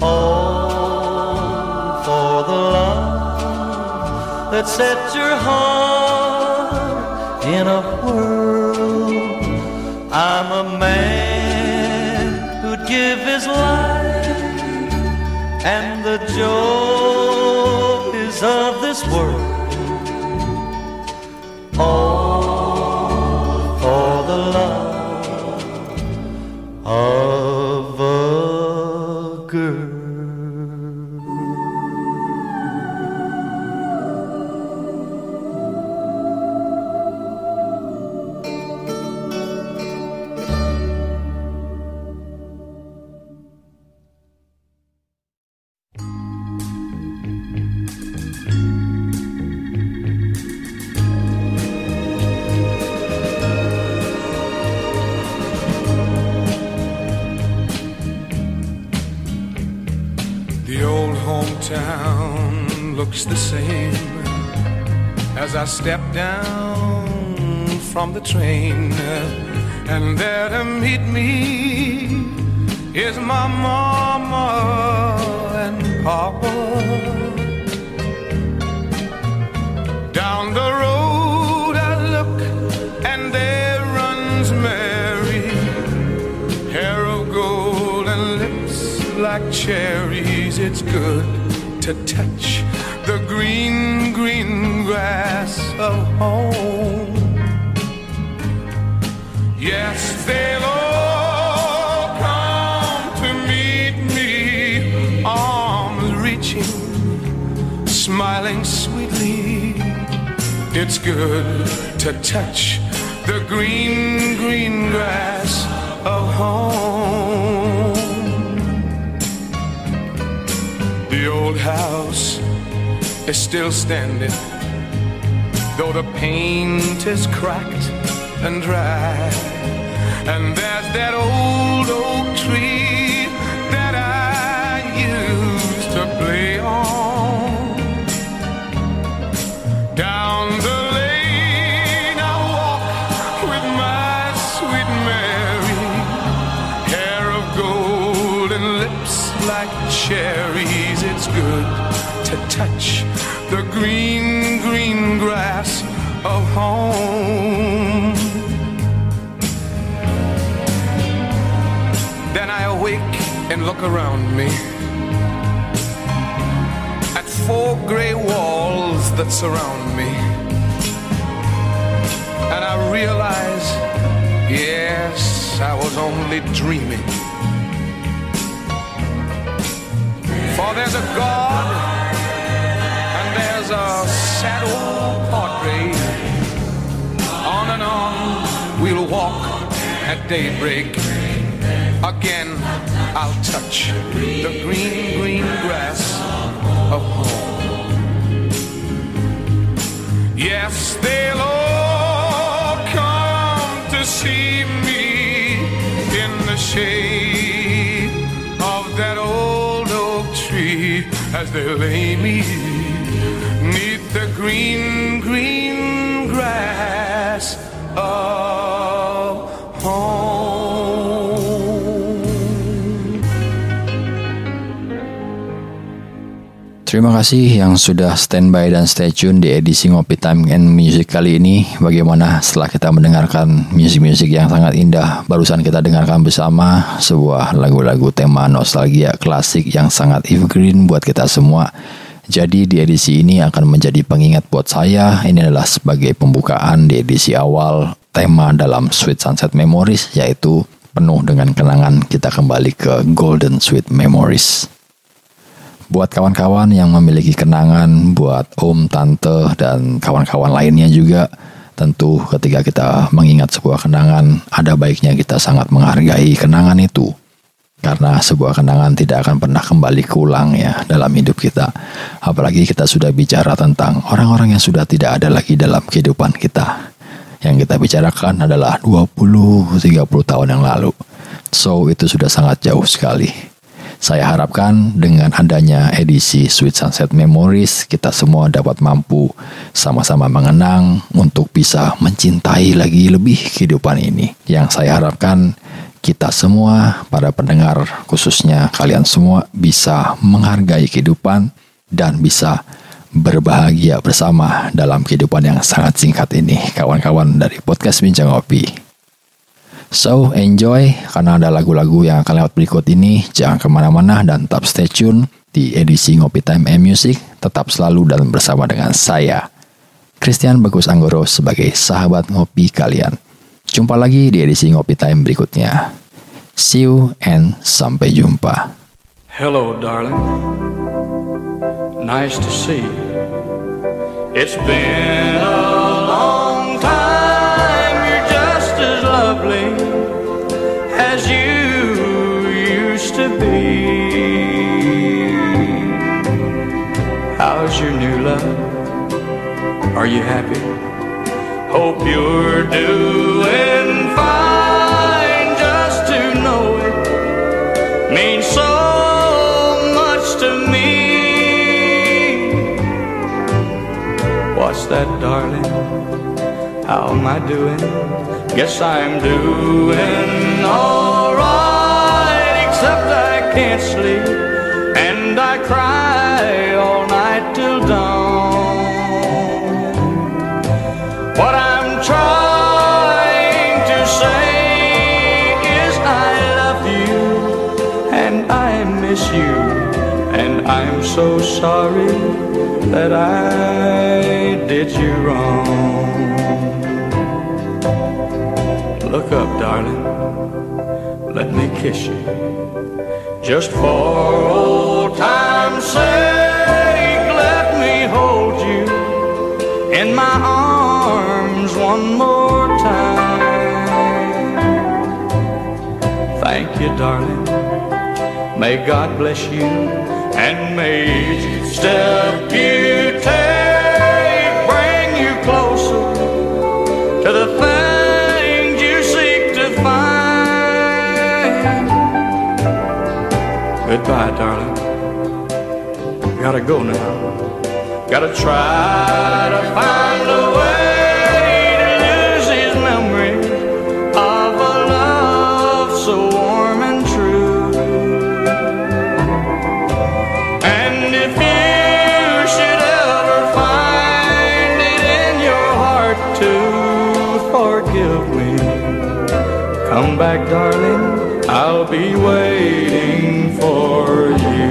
all for the love that set your heart in a whirl. I'm a man who'd give his life and the joys of this world, all for the love of a girl. The same as I step down from the train, and there to meet me is my mama and papa. Down the road I look, and there runs Mary, hair of gold and lips like cherries. It's good to touch the green, green grass of home. Yes, they'll all come to meet me, arms reaching, smiling sweetly. It's good to touch the green, green grass of home. The old house is still standing, though the paint is cracked and dry. And there's that old oak tree that I used to play on. Down the lane I walk with my sweet Mary, hair of gold and lips like cherries. It's good to touch the green, green grass of home. Then I awake and look around me at four gray walls that surround me, and I realize, yes, I was only dreaming. For there's a God, there's a sad old portrait. On and on we'll walk at daybreak. Again I'll touch the green, green grass of home. Yes, they'll all come to see me, as they lay me 'neath the green, green grass of home. Terima kasih yang sudah standby dan stay tune di edisi Ngopi Time and Music kali ini. Bagaimana setelah kita mendengarkan musik-musik yang sangat indah? Barusan kita dengarkan bersama sebuah lagu-lagu tema nostalgia klasik yang sangat evergreen buat kita semua. Jadi di edisi ini akan menjadi pengingat buat saya. Ini adalah sebagai pembukaan di edisi awal tema dalam Sweet Sunset Memories, yaitu penuh dengan kenangan. Kita kembali ke Golden Sweet Memories. Buat kawan-kawan yang memiliki kenangan, buat om, tante, dan kawan-kawan lainnya juga, tentu ketika kita mengingat sebuah kenangan, ada baiknya kita sangat menghargai kenangan itu. Karena sebuah kenangan tidak akan pernah kembali ulang ya dalam hidup kita. Apalagi kita sudah bicara tentang orang-orang yang sudah tidak ada lagi dalam kehidupan kita. Yang kita bicarakan adalah 20-30 tahun yang lalu. So, itu sudah sangat jauh sekali. Saya harapkan dengan adanya edisi Sweet Sunset Memories, kita semua dapat mampu sama-sama mengenang untuk bisa mencintai lagi lebih kehidupan ini. Yang saya harapkan kita semua, para pendengar, khususnya kalian semua, bisa menghargai kehidupan dan bisa berbahagia bersama dalam kehidupan yang sangat singkat ini, kawan-kawan dari Podcast Bincang Ngopi. So, enjoy, karena ada lagu-lagu yang akan lewat berikut ini. Jangan kemana-mana dan tetap stay tune di edisi Ngopi Time and Music. Tetap selalu dan bersama dengan saya, Christian Bagus Anggoro, sebagai sahabat ngopi kalian. Jumpa lagi di edisi Ngopi Time berikutnya. See you and sampai jumpa. Hello darling, nice to see you. It's been a long time. You're just as lovely as you used to be. How's your new love? Are you happy? Hope you're doing fine. Just to know it means so much to me. What's that, darling? How am I doing? Guess I'm doing alright, except I can't sleep and I cry all night till dawn. What I'm trying to say is I love you and I miss you, and I'm so sorry that I did you wrong. Look up, darling, let me kiss you, just for old time's sake. Let me hold you in my arms one more time. Thank you, darling. May God bless you, and may each step you take bring you closer to the things you seek to find. Goodbye, darling. Gotta go now. Gotta try to find a way. Come back, darling, I'll be waiting for you.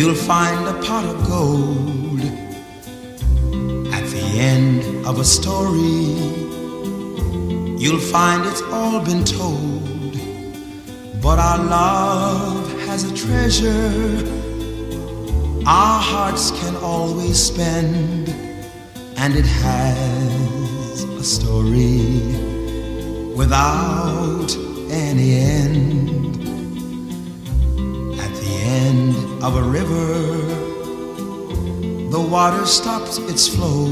you'll find a pot of gold at the end of a story. You'll find it's all been told, but our love has a treasure our hearts can always spend, and it has a story without any end. At the end of a river, the water stops its flow.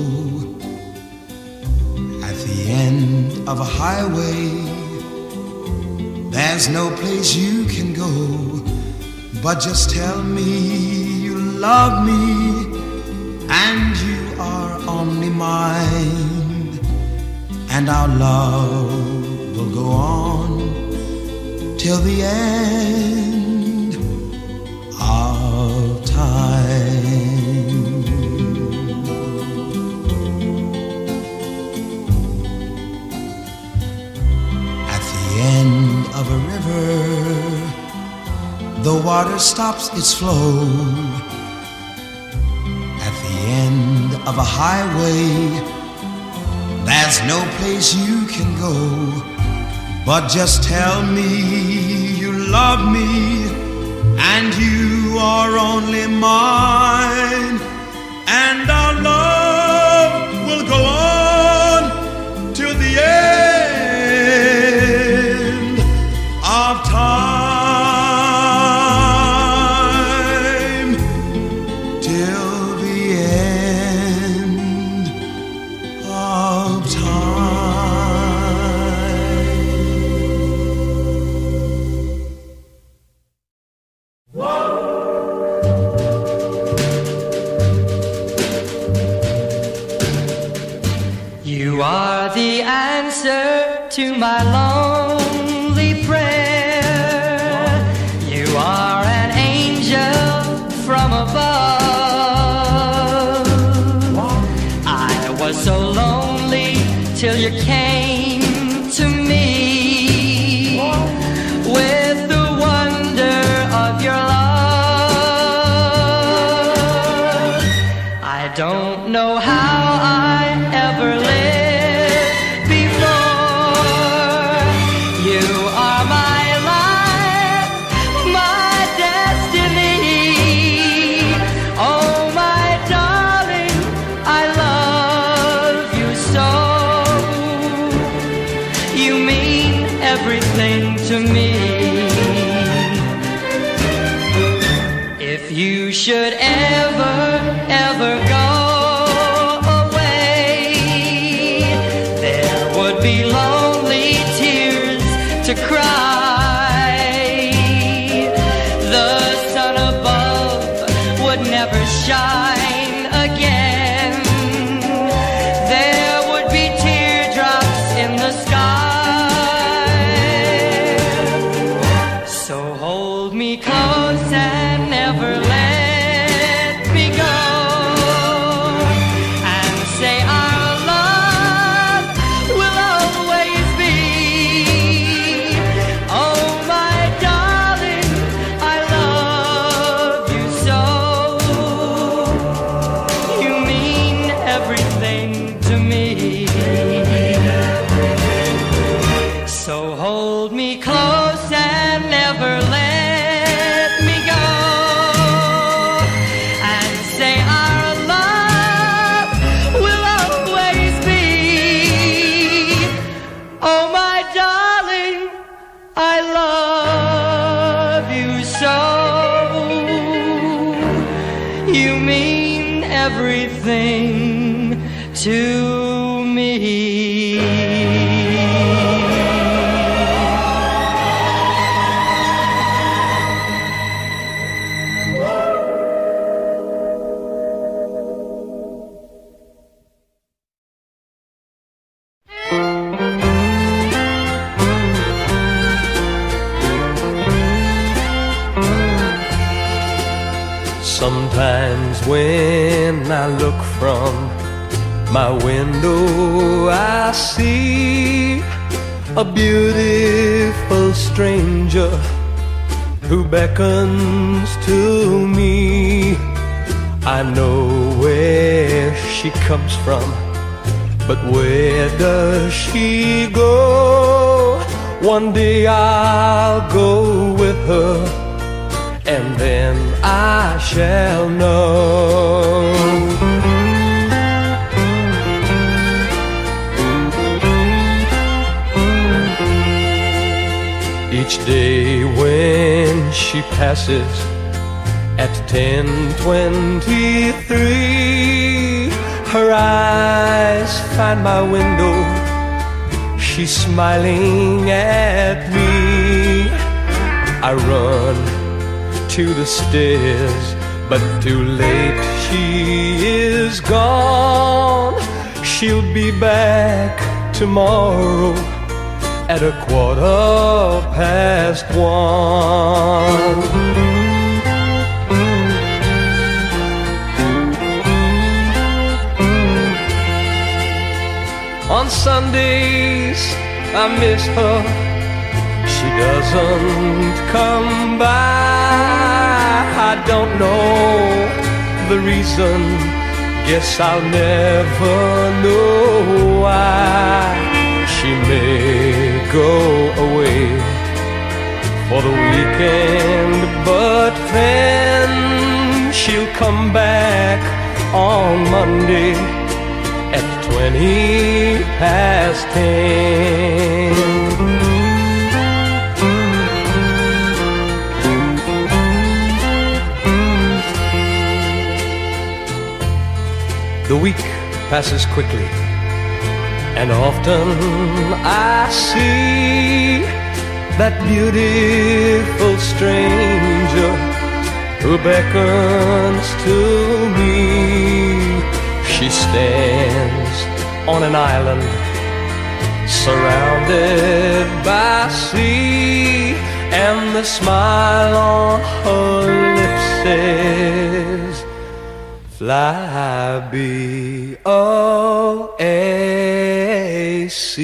At the end of a highway, there's no place you can go, but just tell me you love me and you are only mine, and our love will go on till the end of time. At the end of a river, the water stops its flow. At the end of a highway, there's no place you can go, but just tell me you love me and you are only mine, and our love will go on till the end of time, till the end of time. To my lonely prayer, you are an angel from above. I was so lonely till you came to me with the wonder of your love. I don't know how I ever lived. Should ever go away, there would be lonely tears to cry. The sun above would never shine again. There would be teardrops in the sky. So hold me close and never let everything to me. Sometimes when I look from my window, I see a beautiful stranger who beckons to me. I know where she comes from, but where does she go? One day I'll go with her, and then I shall know. Each day when she passes at 10:23, her eyes find my window, she's smiling at me. I run to the stairs, but too late, she is gone. She'll be back tomorrow at 1:15. On Sundays I miss her, she doesn't come by. I don't know the reason, guess I'll never know why. She may go away for the weekend, but then she'll come back on Monday at 10:20. The week passes quickly, and often I see that beautiful stranger who beckons to me. She stands on an island surrounded by sea, and the smile on her lips says, "Fly B-O-A-C."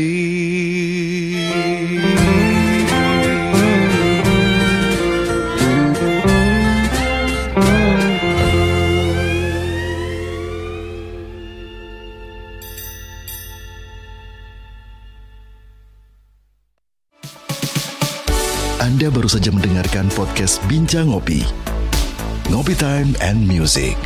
Anda baru saja mendengarkan podcast Bincang Ngopi, Ngopi Time and Music.